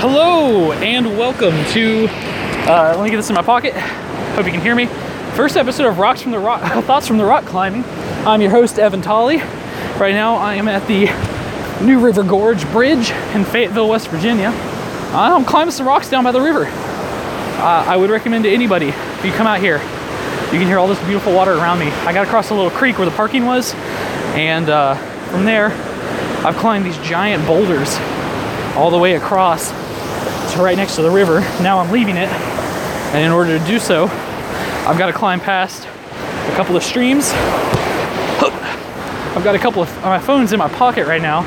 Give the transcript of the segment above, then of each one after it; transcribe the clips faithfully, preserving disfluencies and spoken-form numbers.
Hello and welcome to, uh, let me get this in my pocket. Hope you can hear me. First episode of Rocks from the Rock, Thoughts from the Rock Climbing. I'm your host, Evan Tolley. Right now I am at the New River Gorge Bridge in Fayetteville, West Virginia. I'm climbing some rocks down by the river. Uh, I would recommend to anybody, if you come out here, you can hear all this beautiful water around me. I got across a little creek where the parking was, and uh, from there, I've climbed these giant boulders all the way across to right next to the river. Now I'm leaving it, and in order to do so, I've got to climb past a couple of streams. I've got a couple of, my phone's in my pocket right now,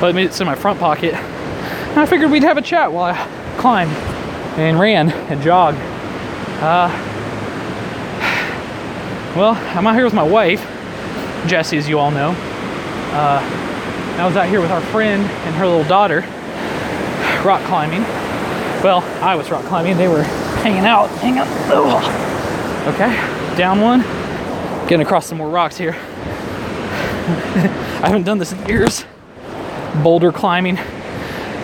but it's in my front pocket. And I figured we'd have a chat while I climbed and ran and jogged. Uh, well, I'm out here with my wife, Jessie, as you all know. Uh, I was out here with our friend and her little daughter, rock climbing. Well, I was rock climbing, they were hanging out, hang up. Oh. Okay, down one, getting across some more rocks here. I haven't done this in years. Boulder climbing.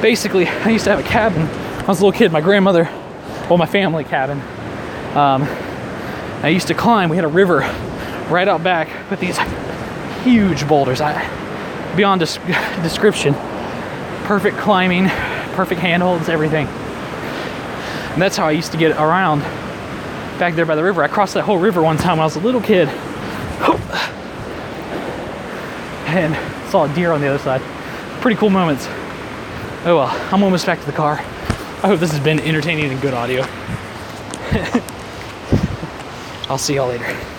Basically, I used to have a cabin. I was a little kid, my grandmother, well, my family cabin. Um, I used to climb, we had a river right out back with these huge boulders. I, beyond des- description. Perfect climbing, perfect handholds, everything. And that's how I used to get around back there by the river. I crossed that whole river one time when I was a little kid. And saw a deer on the other side. Pretty cool moments. Oh well, I'm almost back to the car. I hope this has been entertaining and good audio. I'll see y'all later.